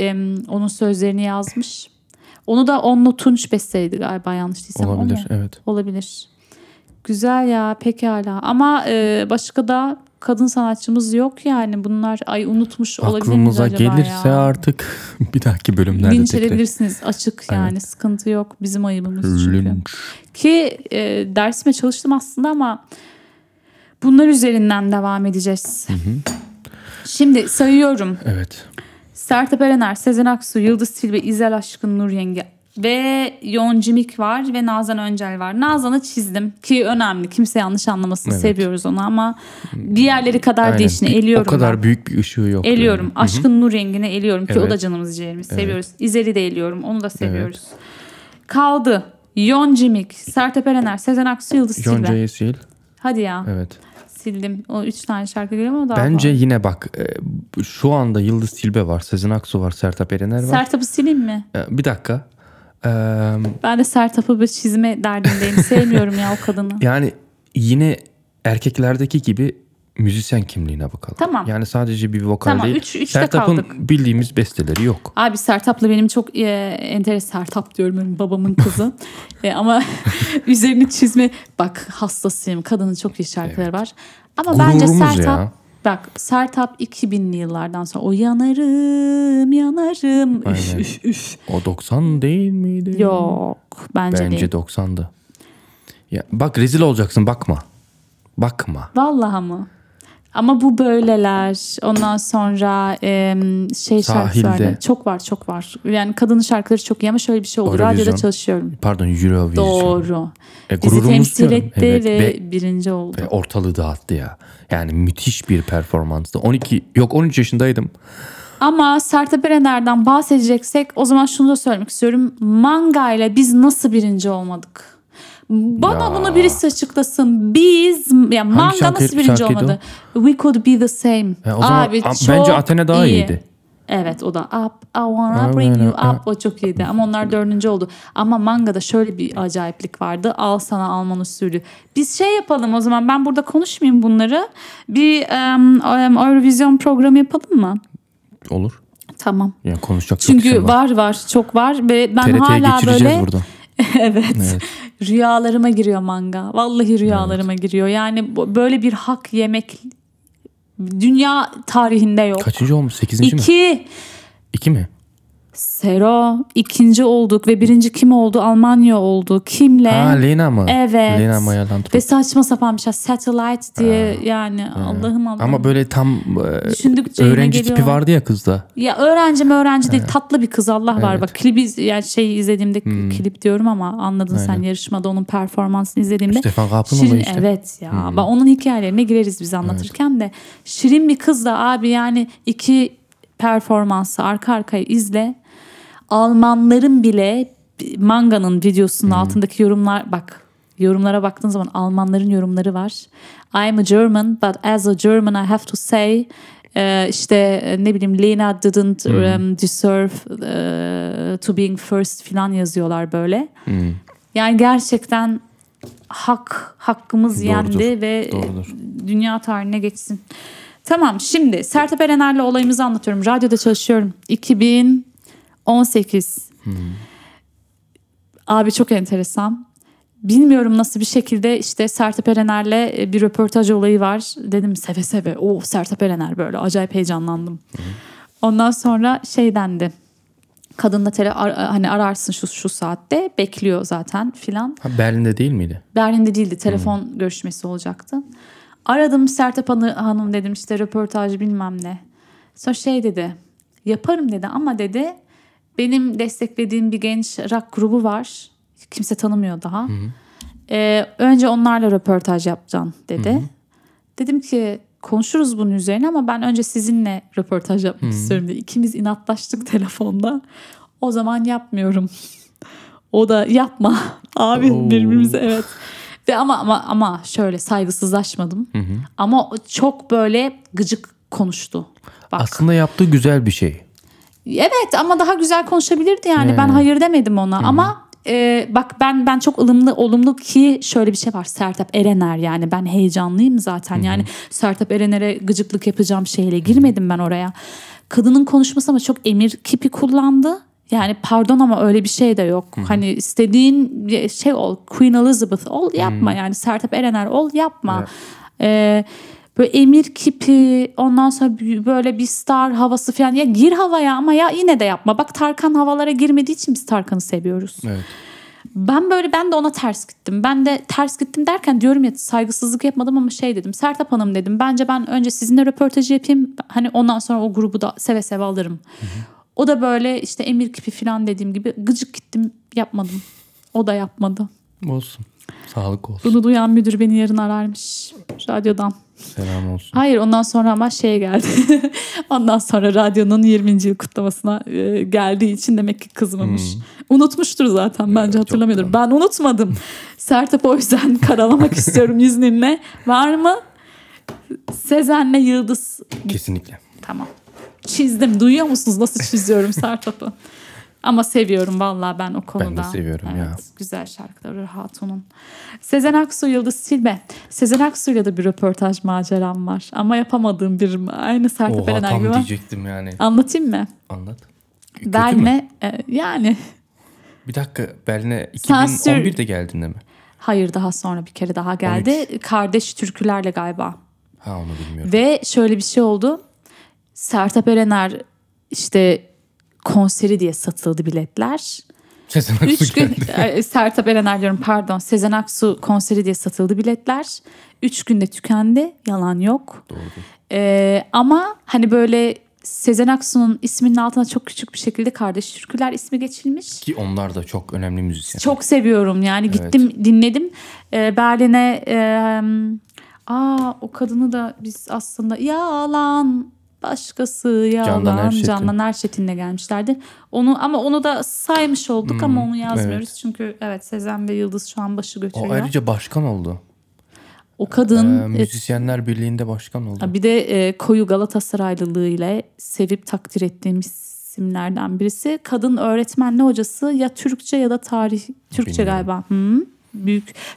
onun sözlerini yazmış. Onu da Onno Tunç besteydi galiba, yanlış değilsem. Olabilir, evet. Olabilir. Güzel ya, pekala. Ama başka da kadın sanatçımız yok yani. Bunlar unutmuş olabilir miyiz acaba? Aklımıza gelirse ya artık bir dahaki bölümlerde dinçerebilirsiniz açık yani. Evet. Sıkıntı yok, bizim ayıbımız çünkü. Lynch. Ki dersime çalıştım aslında ama bunlar üzerinden devam edeceğiz. Hı-hı. Şimdi sayıyorum. Evet. Sertab Erener, Sezen Aksu, Yıldız Tilbe, İzel, Aşkın Nur Yenge ve Yoncimik var ve Nazan Öncel var. Nazan'ı çizdim ki önemli. Kimse yanlış anlamasın. Evet. Seviyoruz onu ama bir yerleri kadar aynen. Değişini eliyorum. O kadar ben. Büyük bir ışığı yok. Eliyorum. Yani. Aşkın Nur Yenge'ni eliyorum ki evet. O da canımız ciğerimiz. Evet. Seviyoruz. İzel'i de eliyorum. Onu da seviyoruz. Evet. Kaldı. Yoncimik, Sertab Erener, Sezen Aksu, Yıldız Tilbe. Yonca'yı sil. Hadi ya. Evet. Sildim. O 3 tane şarkı geliyor ama o daha bence var. Yine bak şu anda Yıldız Tilbe var, Sezen Aksu var, Sertab Erener var. Sertab'ı sileyim mi? Bir dakika. Ben de Sertab'ı bir çizme derdindeyim. Sevmiyorum ya o kadını. Yani yine erkeklerdeki gibi müzisyen kimliğine bakalım. Tamam. Yani sadece bir vokal tamam, değil. Sertab'ın bildiğimiz besteleri yok. Abi Sertab'la benim çok enteresan. Sertab diyorum benim, babamın kızı. Ama üzerini çizme. Bak hastasıyım. Kadının çok iyi şarkıları evet. Var. Ama gururumuz bence Sertab. Ya. Bak Sertab 2000'li yıllardan sonra o yanarım. Üf. O 90 değil miydi? Yok. Bence değil. 90'dı. Ya, bak rezil olacaksın, bakma. Vallahi mı? Ama bu böyleler. Ondan sonra şarkıları çok var. Yani kadının şarkıları çok iyi ama şöyle bir şey oldu. Radyoda çalışıyorum. Pardon, Eurovision. Doğru. Bizi temsil etti evet. ve birinci oldu. Ortalığı dağıttı ya. Yani müthiş bir performanstı. 13 yaşındaydım. Ama Sertab Erener'den bahsedeceksek o zaman şunu da söylemek istiyorum. Manga ile biz nasıl birinci olmadık? Bana ya. Bunu birisi açıklasın. Biz ya Manga nasıl birinci olmadı? We could be the same. Ya, o zaman, abi çok bence Athena daha iyiydi. Evet, o da up, I wanna bring you up. O çok iyiydi ama onlar 4. oldu. Ama Manga'da şöyle bir acayiplik vardı. Al sana Alman usulü. Biz yapalım o zaman, ben burada konuşmayayım bunları. Bir Eurovision programı yapalım mı? Olur. Tamam. Yani konuşacak çok şey var. Çünkü var çok var ve ben TRT'ye hala böyle burada. Evet. Rüyalarıma giriyor Manga. Vallahi rüyalarıma giriyor. Yani böyle bir hak yemek dünya tarihinde yok. Kaçıncı olmuş? 8. mi? 2 mi? Sero. 2. olduk ve 1. kim oldu? Almanya oldu. Kimle? Lena mı? Evet. Lena Maya'dan. Ve saçma sapan bir şey. Satellite diye yani Allah'ım. Ama böyle tam öğrenci tipi vardı ya kızda. Ya öğrenci değil. Tatlı bir kız Allah var. Bak klibi yani izlediğimde klip diyorum ama anladın sen, yarışmada onun performansını izlediğimde. Stefan Kaplan olayı işte. Evet ya. Bak, onun hikayelerine gireriz biz anlatırken de. Şirin bir kız da abi yani 2 performansı arka arkaya izle. Almanların bile Manga'nın videosunun altındaki yorumlar, bak yorumlara baktığın zaman Almanların yorumları var. I'm a German but as a German I have to say işte ne bileyim Lena didn't deserve to being first filan yazıyorlar böyle. Yani gerçekten hakkımız doğrudur, yendi ve doğrudur. Dünya tarihine geçsin. Tamam, şimdi Sertab Erener'le olayımızı anlatıyorum. Radyoda çalışıyorum. 2018. Abi çok enteresan. Bilmiyorum nasıl bir şekilde işte Sertab Erener'le bir röportaj olayı var. Dedim seve. O Sertab Erener böyle. Acayip heyecanlandım. Ondan sonra dendi. Kadınla hani ararsın şu saatte. Bekliyor zaten filan. Berlin'de değil miydi? Berlin'de değildi. Telefon görüşmesi olacaktı. Aradım Sertab Hanım, dedim işte röportaj bilmem ne. Sonra dedi Yaparım dedi ama dedi benim desteklediğim bir genç rock grubu var. Kimse tanımıyor daha. Önce onlarla röportaj yapacaksın dedi. Dedim ki konuşuruz bunun üzerine ama ben önce sizinle röportaj yapmak istiyorum dedi. İkimiz inatlaştık telefonda. O zaman yapmıyorum. O da yapma abi birbirimize evet. Ve ama şöyle saygısızlaşmadım. Ama çok böyle gıcık konuştu. Bak. Aslında yaptığı güzel bir şey. Evet ama daha güzel konuşabilirdi yani. Ben hayır demedim ona ama bak ben çok ılımlı olumlu ki şöyle bir şey var. Sertab Erener yani ben heyecanlıyım zaten. Yani Sertab Erener'e gıcıklık yapacağım şeyle girmedim ben oraya. Kadının konuşması ama çok emir kipi kullandı. Yani pardon ama öyle bir şey de yok. Hani istediğin şey ol, Queen Elizabeth ol yapma yani Sertab Erener ol yapma. Evet. Böyle emir kipi ondan sonra böyle bir star havası falan ya gir havaya ama ya yine de yapma. Bak Tarkan havalara girmediği için biz Tarkan'ı seviyoruz. Evet. Ben de ona ters gittim. Ben de ters gittim derken diyorum ya saygısızlık yapmadım ama şey dedim. Sertab Hanım dedim bence ben önce sizinle röportajı yapayım. Hani ondan sonra o grubu da seve seve alırım. O da böyle işte emir kipi falan dediğim gibi gıcık gittim yapmadım. O da yapmadı. Olsun. Sağlık olsun. Bunu duyan müdür beni yarın ararmış radyodan. Selam olsun. Hayır ondan sonra ama şeye geldi. Ondan sonra radyonun 20. yıl kutlamasına geldiği için demek ki kızmamış. Unutmuştur zaten evet, bence hatırlamıyordur. Ben unutmadım. Sertab o yüzden karalamak istiyorum izninle. Var mı? Sezen'le Yıldız. Kesinlikle. Tamam. Çizdim. Duyuyor musunuz nasıl çiziyorum Sertab'ı? Ama seviyorum vallahi ben o konuda. Ben de seviyorum evet, ya. Güzel şarkıları Hatun'un. Sezen Aksu, Yıldız Tilbe. Sezen Aksu'yla da bir röportaj maceram var. Ama yapamadığım bir aynı Sertab Erener gibi. Oha tam diyecektim yani. Anlatayım mı? Anlat. Berlin'e yani. Bir dakika Berlin'e 2011'de geldin de mi? Hayır daha sonra bir kere daha geldi. 13. Kardeş türkülerle galiba. Ha onu bilmiyorum. Ve şöyle bir şey oldu. Sertab Erener işte konseri diye satıldı biletler. Sezen Aksu Sertab Erener diyorum pardon. Sezen Aksu konseri diye satıldı biletler. 3 günde tükendi. Yalan yok. Doğru. Ama hani böyle Sezen Aksu'nun isminin altına çok küçük bir şekilde Kardeş Türküler ismi geçilmiş. Ki onlar da çok önemli müzisyen. Çok seviyorum yani gittim evet. Dinledim. Berlin'e o kadını da biz aslında yalan... Başkası ya Candan Erçetin'le gelmişlerdi. Onu da saymış olduk ama onu yazmıyoruz. Evet. Çünkü evet Sezen ve Yıldız şu an başı götürüyor. O ayrıca başkan oldu. O kadın Müzisyenler Birliği'nde başkan oldu. Bir de koyu Galatasaraylılığı ile sevip takdir ettiğimiz isimlerden birisi. Kadın öğretmenli hocası ya Türkçe ya da tarih. Türkçe bilmiyorum. Galiba.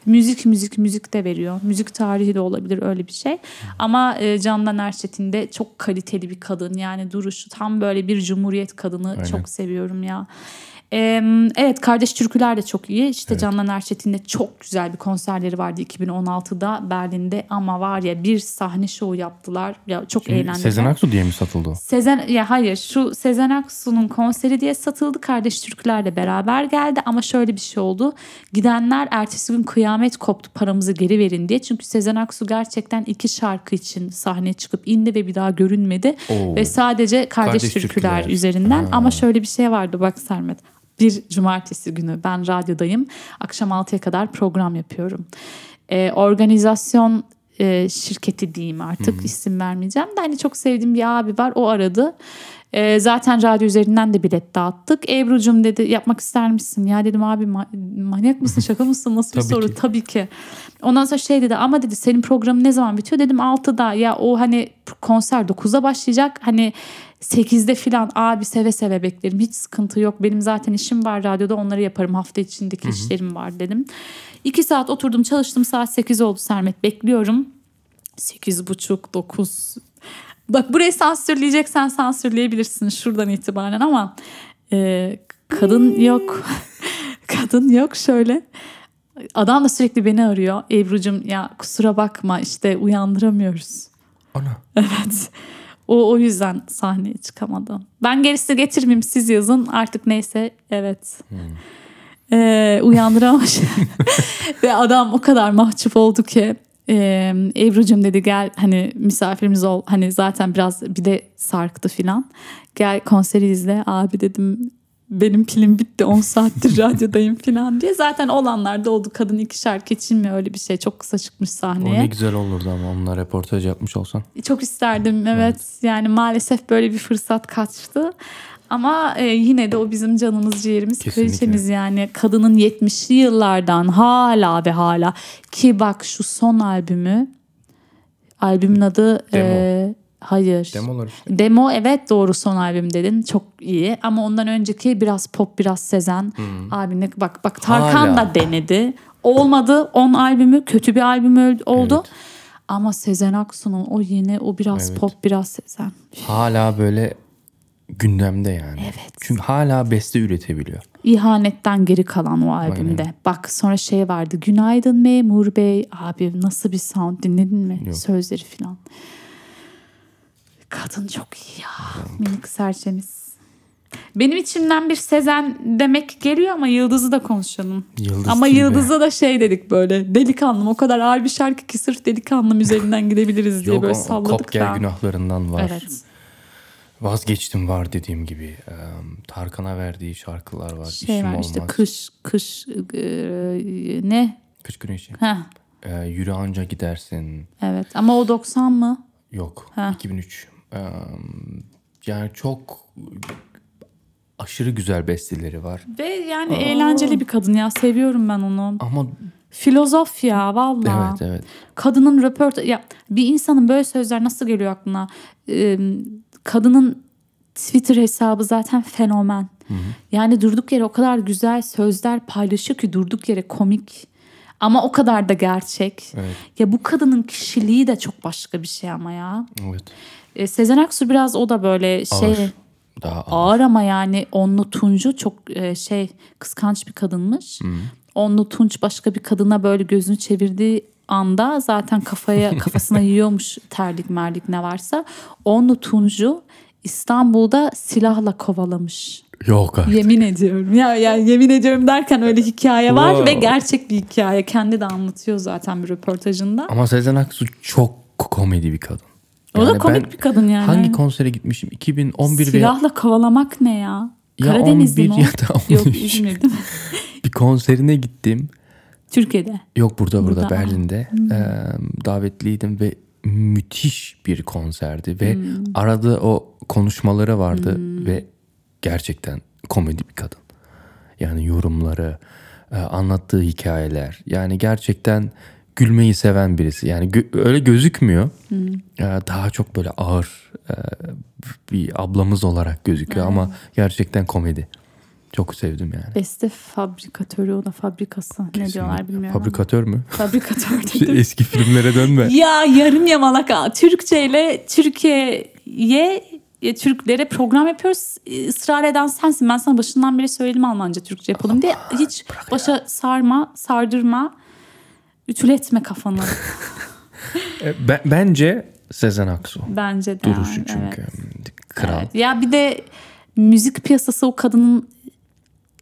Büyük müzik de veriyor. Müzik tarihi de olabilir öyle bir şey. Ama Candan Erçetin de çok kaliteli bir kadın. Yani duruşu tam böyle bir cumhuriyet kadını. Aynen. Çok seviyorum ya. Evet Kardeş Türküler de çok iyi. İşte evet. Candan Erçetin de çok güzel bir konserleri vardı 2016'da Berlin'de ama var ya bir sahne şovu yaptılar. Ya çok eğlendim. Sezen Aksu diye mi satıldı? Sezen Aksu'nun konseri diye satıldı. Kardeş Türkülerle beraber geldi ama şöyle bir şey oldu. Gidenler ertesi gün kıyamet koptu paramızı geri verin diye. Çünkü Sezen Aksu gerçekten 2 şarkı için sahneye çıkıp indi ve bir daha görünmedi. Ve sadece Kardeş Türküler üzerinden ama şöyle bir şey vardı bak Sermet. Bir cumartesi günü ben radyodayım. Akşam 6'ya kadar program yapıyorum. Organizasyon şirketi diyeyim artık. İsim vermeyeceğim de hani çok sevdiğim bir abi var. O aradı. Zaten radyo üzerinden de bilet dağıttık. Ebru'cum dedi yapmak ister misin? Ya dedim abi manyak mısın şaka mısın nasıl bir soru? Tabii ki. Ondan sonra şey dedi ama dedi senin programın ne zaman bitiyor? Dedim 6'da ya o hani konser 9'da başlayacak. Hani 8'de filan abi seve seve beklerim hiç sıkıntı yok benim zaten işim var radyoda onları yaparım hafta içindeki işlerim var dedim. 2 saat oturdum çalıştım saat 8 oldu Sermet bekliyorum 8.30 9 bak burayı sansürleyeceksen sansürleyebilirsin şuradan itibaren ama kadın yok şöyle. Adam da sürekli beni arıyor Ebru'cum ya kusura bakma işte uyandıramıyoruz. Ana. Evet. O yüzden sahneye çıkamadı. Ben gerisi getirmeyeyim siz yazın artık neyse evet. Uyandıramamış. Ve adam o kadar mahcup oldu ki Ebru'cum dedi, gel hani misafirimiz ol, hani zaten biraz bir de sarktı filan, gel konseri izle. Abi dedim, benim pilim bitti, 10 saattir radyodayım filan diye. Zaten olanlar da oldu, kadın iki şarkı için mi öyle bir şey, çok kısa çıkmış sahneye. O ne güzel olurdu ama onunla röportaj yapmış olsan. Çok isterdim evet. Yani maalesef böyle bir fırsat kaçtı. Ama yine de o bizim canımız, ciğerimiz, kraliçemiz yani. Kadının 70'li yıllardan hala ve hala. Ki bak şu son albümü, albümün adı... Demo. Hayır. Demolar işte. Demo, evet doğru, son albüm dedin. Çok iyi. Ama ondan önceki biraz pop, biraz Sezen. Albümüne bak Tarkan hala da denedi. Olmadı. 10 albümü kötü bir albüm oldu. Evet. Ama Sezen Aksu'nun o yine o biraz evet, pop, biraz Sezen. Hala böyle gündemde yani. Evet. Çünkü hala beste üretebiliyor. İhanetten geri kalan o albümde. Aynen. Bak sonra şey vardı. Günaydın Memur Bey. Abi nasıl bir sound, dinledin mi? Yok. Sözleri falan. Kadın çok iyi ya. Minik serçemiz. Benim içimden bir Sezen demek geliyor ama Yıldız'ı da konuşalım. Yıldız ama Tilbe. Yıldız'a da şey dedik böyle, delikanlım o kadar ağır bir şarkı ki sırf delikanlım üzerinden gidebiliriz diye. Yok, böyle salladık da. Yok, Kop Gel Günahlarından var. Evet. Vazgeçtim var, dediğim gibi. Tarkan'a verdiği şarkılar var. Şey İşim vermişti olmaz. Kış ne? Kış Güneşi. Yürü anca gidersin. Evet ama o 90 mı? Yok. 2003. Yani çok aşırı güzel besteleri var. Ve yani eğlenceli bir kadın ya. Seviyorum ben onu. Ama filozof ya valla. Evet evet. Kadının röportaj... Ya bir insanın böyle sözler nasıl geliyor aklına? Kadının Twitter hesabı zaten fenomen. Hı-hı. Yani durduk yere o kadar güzel sözler paylaşıyor ki durduk yere komik... Ama o kadar da gerçek. Evet. Ya bu kadının kişiliği de çok başka bir şey ama ya. Evet. Sezen Aksu biraz o da böyle şey. Ağır. Daha ağır ama yani Onno Tunç'u çok kıskanç bir kadınmış. Hı-hı. Onno Tunç başka bir kadına böyle gözünü çevirdiği anda zaten kafasına yiyormuş terlik merlik ne varsa. Onno Tunç'u İstanbul'da silahla kovalamış. Yok artık. Yemin ediyorum. Yani yemin ediyorum derken öyle hikaye var ve gerçek bir hikaye. Kendi de anlatıyor zaten bir röportajında. Ama Sezen Aksu çok komedi bir kadın. Yani o da komik bir kadın yani. Hangi konsere gitmişim? 2011 Silahla kovalamak ne ya? Karadeniz'de mi? Yok, İzmir'de mi? Bir konserine gittim. Türkiye'de. Yok burada Berlin'de. Davetliydim ve müthiş bir konserdi. Ve arada o konuşmaları vardı ve gerçekten komedi bir kadın. Yani yorumları, anlattığı hikayeler. Yani gerçekten gülmeyi seven birisi. Yani öyle gözükmüyor. Daha çok böyle ağır bir ablamız olarak gözüküyor ama gerçekten komedi. Çok sevdim yani. Beste fabrikatörü, o da fabrikası. Kesinlikle. Ne diyorlar bilmiyorum. Fabrikatör mü? Fabrikatör dedim. Eski filmlere dönme. Ya yarım yamalak Türkçe ile Türkiye'ye... Türklere program yapıyoruz. Israr eden sensin. Ben sana başından beri söyledim Almanca Türkçe yapalım diye. Hiç başa sardırma. Ütületme kafanı. Bence Sezen Aksu. Bence de. Duruşu yani, çünkü. Evet. Kral. Evet. Ya bir de müzik piyasası o kadının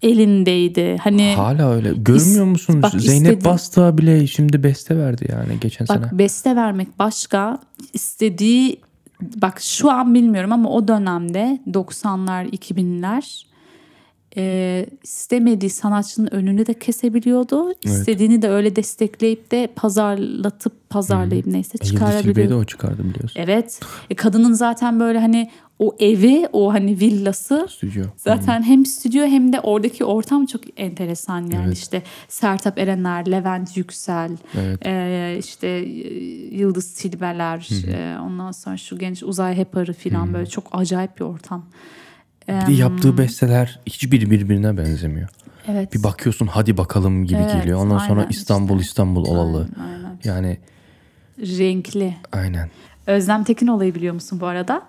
elindeydi. Hani hala öyle. Görmüyor musunuz? Zeynep Bastığa bile şimdi beste verdi yani geçen sene. Bak beste vermek başka. İstediği... Bak şu an bilmiyorum ama o dönemde 90'lar 2000'ler istemediği sanatçının önünü de kesebiliyordu. Evet. İstediğini de öyle destekleyip de pazarlayıp neyse çıkarabiliyordu. Yıldız Tilbe'yi de o çıkardı biliyorsun. Evet. Kadının zaten böyle hani o evi, o hani villası. Stüdyo. Zaten hem stüdyo hem de oradaki ortam çok enteresan yani. Evet. İşte Sertab Erener, Levent Yüksel, evet. İşte Yıldız Tilbeler, ondan sonra şu genç Uzay Heparı filan böyle çok acayip bir ortam. Bir de yaptığı besteler hiçbiri birbirine benzemiyor. Evet. Bir bakıyorsun hadi bakalım gibi geliyor. Ondan sonra İstanbul işte. İstanbul olalı. Aynen. Yani renkli. Aynen. Özlem Tekin olayı biliyor musun bu arada?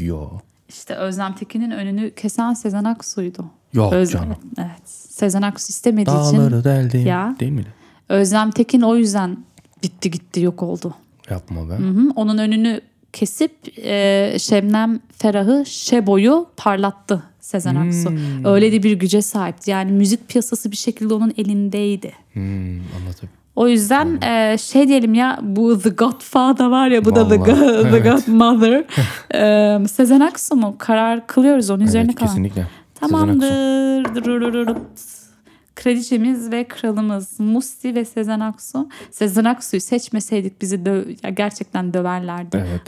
Yok. İşte Özlem Tekin'in önünü kesen Sezen Aksu'ydu. Yok canım. Evet. Sezen Aksu istemediği için. Dağları deldim ya, değil mi? Özlem Tekin o yüzden bitti gitti, yok oldu. Yapma be. Hı-hı. Onun önünü kesip Şebnem Ferah'ı Şebo'yu parlattı Sezen Aksu. Öyle de bir güce sahipti. Yani müzik piyasası bir şekilde onun elindeydi. Anlatabiliyorum. O yüzden şey diyelim ya, bu The Godfather var ya, bu vallahi, da The Godmother. Evet. Sezen Aksu mu? Karar kılıyoruz onun üzerine, evet, kalan. Kesinlikle. Tamamdır. Kraliçemiz ve kralımız Musti ve Sezen Aksu. Sezen Aksu'yu seçmeseydik bizi gerçekten döverlerdi. Evet.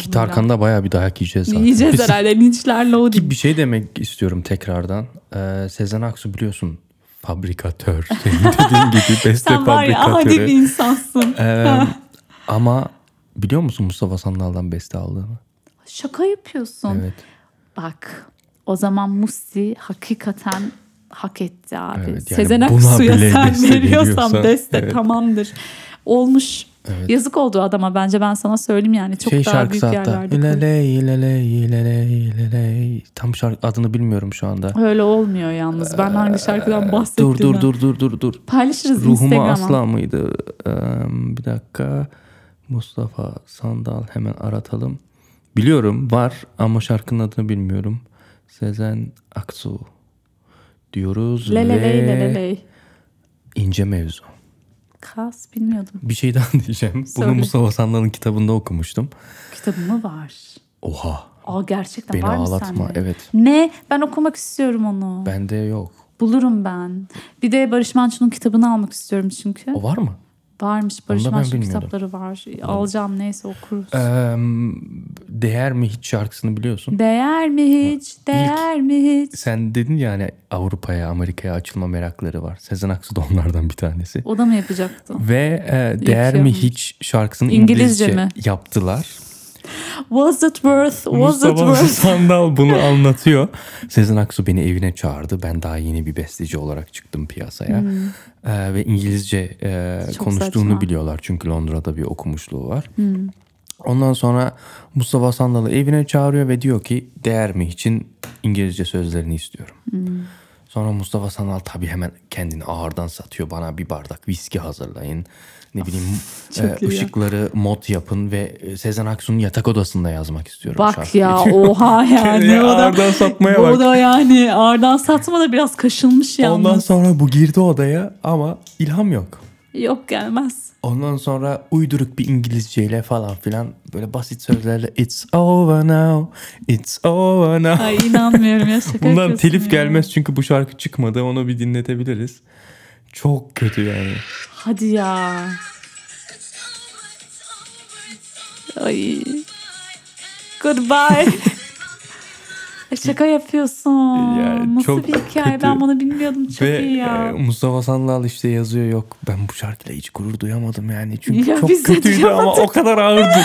Ki Tarkan'da bayağı bir dayak yiyeceğiz zaten. Yiyeceğiz herhalde, linçlerle o değil. Bir şey demek istiyorum tekrardan. Sezen Aksu biliyorsun fabrikatör. Senin dediğin gibi beste fabrikatörü. Sen var ya, adi bir insansın. Ama biliyor musun Mustafa Sandal'dan beste aldığını? Şaka yapıyorsun. Evet. Bak o zaman Musti hakikaten hak etti abi. Evet, yani Sezen Aksu'ya sen veriyorsan beste, evet, tamamdır. Olmuş. Evet. Yazık oldu adama bence, ben sana söyleyeyim yani. Çok daha büyük yerlerde. Tam şarkı adını bilmiyorum şu anda. Öyle olmuyor yalnız. Ben hangi şarkıdan bahsettiğimi. Dur. Paylaşırız Instagram'a. Ruhuma asla mıydı? Bir dakika. Mustafa Sandal, hemen aratalım. Biliyorum var ama şarkının adını bilmiyorum. Sezen Aksu diyoruz ve ince mevzu. Kas bilmiyordum. Bir şey daha diyeceğim. Söyle. Bunu Mustafa Sandal'ın kitabında okumuştum. Kitabı mı var? Oha. Aa, gerçekten beni var mı sende? Beni ağlatma, evet. Ne? Ben okumak istiyorum onu. Bende yok. Bulurum ben. Bir de Barış Manço'nun kitabını almak istiyorum çünkü. O var mı? Varmış. Barış Manço'nun kitapları var. Alacağım, neyse okuruz. Değer mi hiç şarkısını biliyorsun. Değer mi hiç? Değer mi hiç? Sen dedin ya hani Avrupa'ya, Amerika'ya açılma merakları var. Sezen Aksu da onlardan bir tanesi. O da mı yapacaktı? Ve Değer mi hiç şarkısını İngilizce yaptılar. Was it worth? Sandal bunu anlatıyor. Sezen Aksu beni evine çağırdı. Ben daha yeni bir besteci olarak çıktım piyasaya. Ve İngilizce konuştuğunu saçma biliyorlar. Çünkü Londra'da bir okumuşluğu var. Ondan sonra Mustafa Sandal'ı evine çağırıyor ve diyor ki değer mi için İngilizce sözlerini istiyorum. Sonra Mustafa Sandal tabii hemen kendini ağırdan satıyor. Bana bir bardak viski hazırlayın. Ne bileyim ışıkları mod yapın ve Sezen Aksu'nun yatak odasında yazmak istiyorum. Bak ya, oha yani. Ağırdan satmaya bak. O da yani ağırdan satma da biraz kaşınmış yalnız. Ondan sonra bu girdi odaya ama ilham yok. Yok, gelmez. Ondan sonra uyduruk bir İngilizceyle falan filan böyle basit sözlerle it's over now, it's over now. Ay inanmıyorum ya, şaka. Bundan telif gelmez çünkü bu şarkı çıkmadı, onu bir dinletebiliriz. Çok kötü yani. Hadi ya. Ay. Goodbye. Şaka yapıyorsun. Yani nasıl bir hikaye kötü. Ben bunu bilmiyordum. Çok ve iyi ya. Mustafa Sandal işte yazıyor, yok ben bu şarkıyla hiç gurur duyamadım yani. Çünkü ya çok kötüydü ama o kadar ağırdı.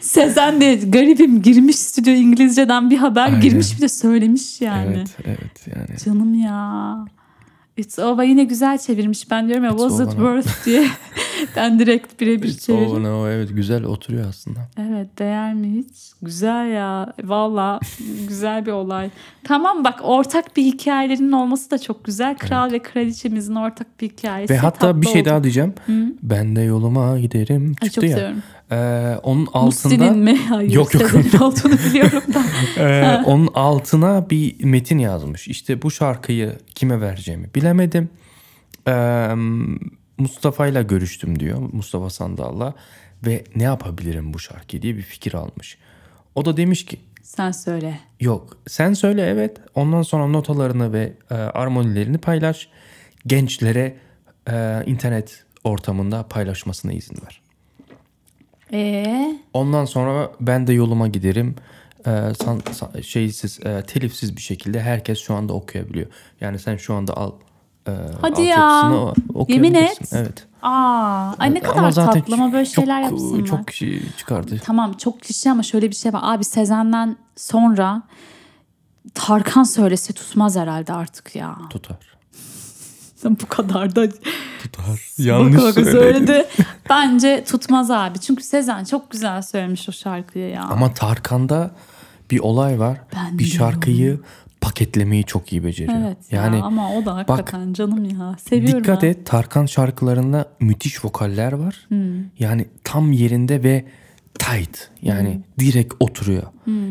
Sezen de garibim girmiş stüdyo, İngilizceden bir haber. Aynen. Girmiş bir de söylemiş yani. Evet yani. Canım ya. It's over yine güzel çevirmiş. Ben diyorum ya it's was it worth diye. Ben direkt birebir çeviriyorum. It's over now, evet, güzel oturuyor aslında. Evet, değer mi hiç? Güzel ya. Valla güzel bir olay. Tamam, bak ortak bir hikayelerinin olması da çok güzel. Kral ve kraliçemizin ortak bir hikayesi. Ve hatta bir şey daha diyeceğim. Ben de yoluma giderim. Ay, çok seviyorum. Onun altında Musti'nin mi? Hayır, yok. Olduğunu biliyorum da. Onun altına bir metin yazmış. İşte bu şarkıyı kime vereceğimi bilemedim. Mustafa'yla görüştüm diyor. Mustafa Sandal'la ve ne yapabilirim bu şarkıyı diye bir fikir almış. O da demiş ki sen söyle. Yok, sen söyle, evet. Ondan sonra notalarını ve armonilerini paylaş. Gençlere internet ortamında paylaşmasına izin ver. Ondan sonra ben de yoluma giderim. Telifsiz bir şekilde herkes şu anda okuyabiliyor. Yani sen şu anda al. Hadi ya. Yemin et. Evet. Ay ne kadar tatlı ama böyle şeyler yapsınlar. Çok kişi çıkardı. Tamam, çok kişi ama şöyle bir şey var. Abi Sezen'den sonra Tarkan söylese tutmaz herhalde artık ya. Tutar. Bu kadar da tutar. Yanlış söyledi. Bence tutmaz abi. Çünkü Sezen çok güzel söylemiş o şarkıyı ya. Ama Tarkan'da bir olay var. Ben bir şarkıyı paketlemeyi çok iyi beceriyor. Evet yani ya, ama o da hakikaten bak, canım ya. Seviyorum. Dikkat et, Tarkan şarkılarında müthiş vokaller var. Yani tam yerinde ve tight. Yani direkt oturuyor.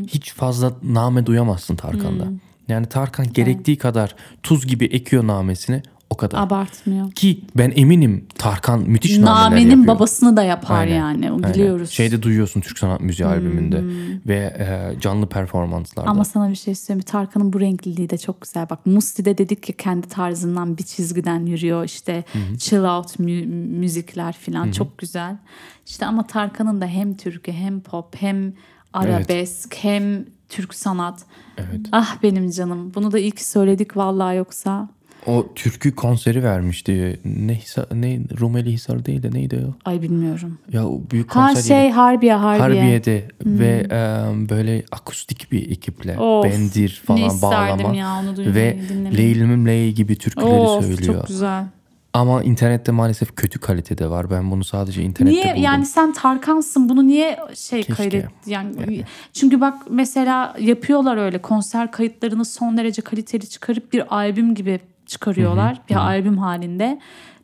Hiç fazla name duyamazsın Tarkan'da. Yani Tarkan gerektiği kadar tuz gibi ekiyor namesini. O kadar. Abartmıyor. Ki ben eminim Tarkan müthiş nameler yapıyor. Namenin babasını da yapar aynen, yani. Onu biliyoruz. Şeyde duyuyorsun Türk Sanat Müziği albümünde ve canlı performanslarda. Ama sana bir şey söyleyeyim. Tarkan'ın bu renkliliği de çok güzel. Bak Musti'de dedik ya kendi tarzından bir çizgiden yürüyor. İşte Hı-hı. chill out müzikler falan Hı-hı. çok güzel. İşte ama Tarkan'ın da hem türkü hem pop hem arabesk evet. hem Türk sanat. Evet. Ah benim canım. Bunu da iyi ki söyledik vallahi yoksa. O türkü konseri vermişti. Ne Rumeli Hisar değil de neydi o? Ay bilmiyorum. Ya o büyük konser. Harbiye. Harbiye'de ve böyle akustik bir ekiple bendir falan bağlama ya, ve Leylimim Ley gibi türküleri söylüyor. Çok güzel. Ama internette maalesef kötü kalitede var. Ben bunu sadece internette buldum. Niye? Yani sen Tarkan'sın. Bunu niye kaydet? Yani. Çünkü bak mesela yapıyorlar öyle konser kayıtlarını son derece kaliteli çıkarıp bir albüm gibi çıkarıyorlar. Hı-hı. Bir albüm halinde.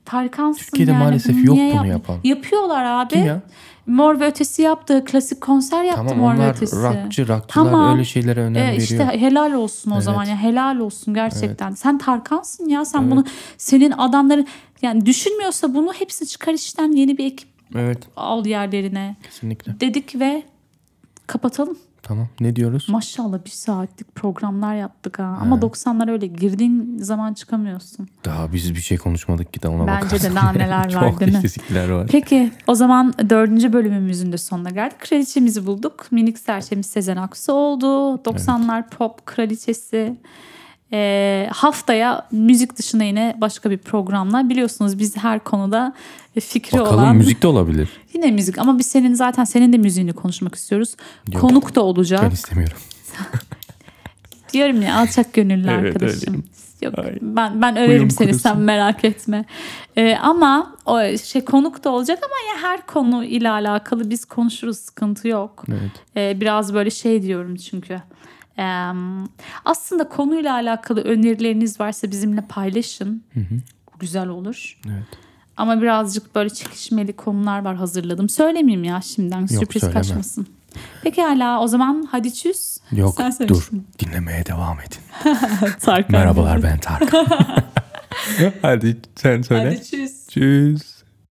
Tarkansın Türkiye'de yani. Maalesef bunu yok bunu yapan. Yapıyorlar abi. Kim ya? Mor ve ötesi yaptığı klasik konser yaptı tamam, Mor ve ötesi. Tamam onlar rockçılar öyle şeylere önem veriyor. İşte helal olsun o evet. zaman. Yani helal olsun gerçekten. Evet. Sen Tarkansın ya. Sen evet. bunu senin adamların yani düşünmüyorsa bunu hepsi çıkar işten yeni bir ekip evet. al yerlerine. Kesinlikle. Dedik ve kapatalım. Tamam ne diyoruz? Maşallah bir saatlik programlar yaptık ha. Ama 90'lar öyle girdiğin zaman çıkamıyorsun. Daha biz bir şey konuşmadık ki de ona bakarsın. Bence de daha neler var değil mi? Çok eksikler var. Peki o zaman 4. bölümümüzün de sonuna geldik. Kraliçemizi bulduk. Minik serçemiz Sezen Aksu oldu. 90'lar evet. pop kraliçesi. Haftaya müzik dışında yine başka bir programla biliyorsunuz biz her konuda fikri olan. Bakalım müzik de olabilir. Yine müzik ama biz senin de müziğini konuşmak istiyoruz. Yok, konuk da olacak. Ben istemiyorum. Diyorum ya alçak gönüllü evet, arkadaşım. Öyleyim. Yok ben örerim seni kurusun. Sen merak etme. Ama o konuk da olacak ama ya her konu ile alakalı biz konuşuruz sıkıntı yok. Evet. Biraz böyle diyorum çünkü. Aslında konuyla alakalı önerileriniz varsa bizimle paylaşın. Hı-hı. Güzel olur. Evet. Ama birazcık böyle çekişmeli konular var hazırladım. Söylemeyeyim ya şimdiden yok, sürpriz söyleme. Kaçmasın. Pekala o zaman hadi çüz. Yok dur dinlemeye devam edin. Merhabalar ben Tarkan. Hadi sen söyle. Hadi çüz. Çüz.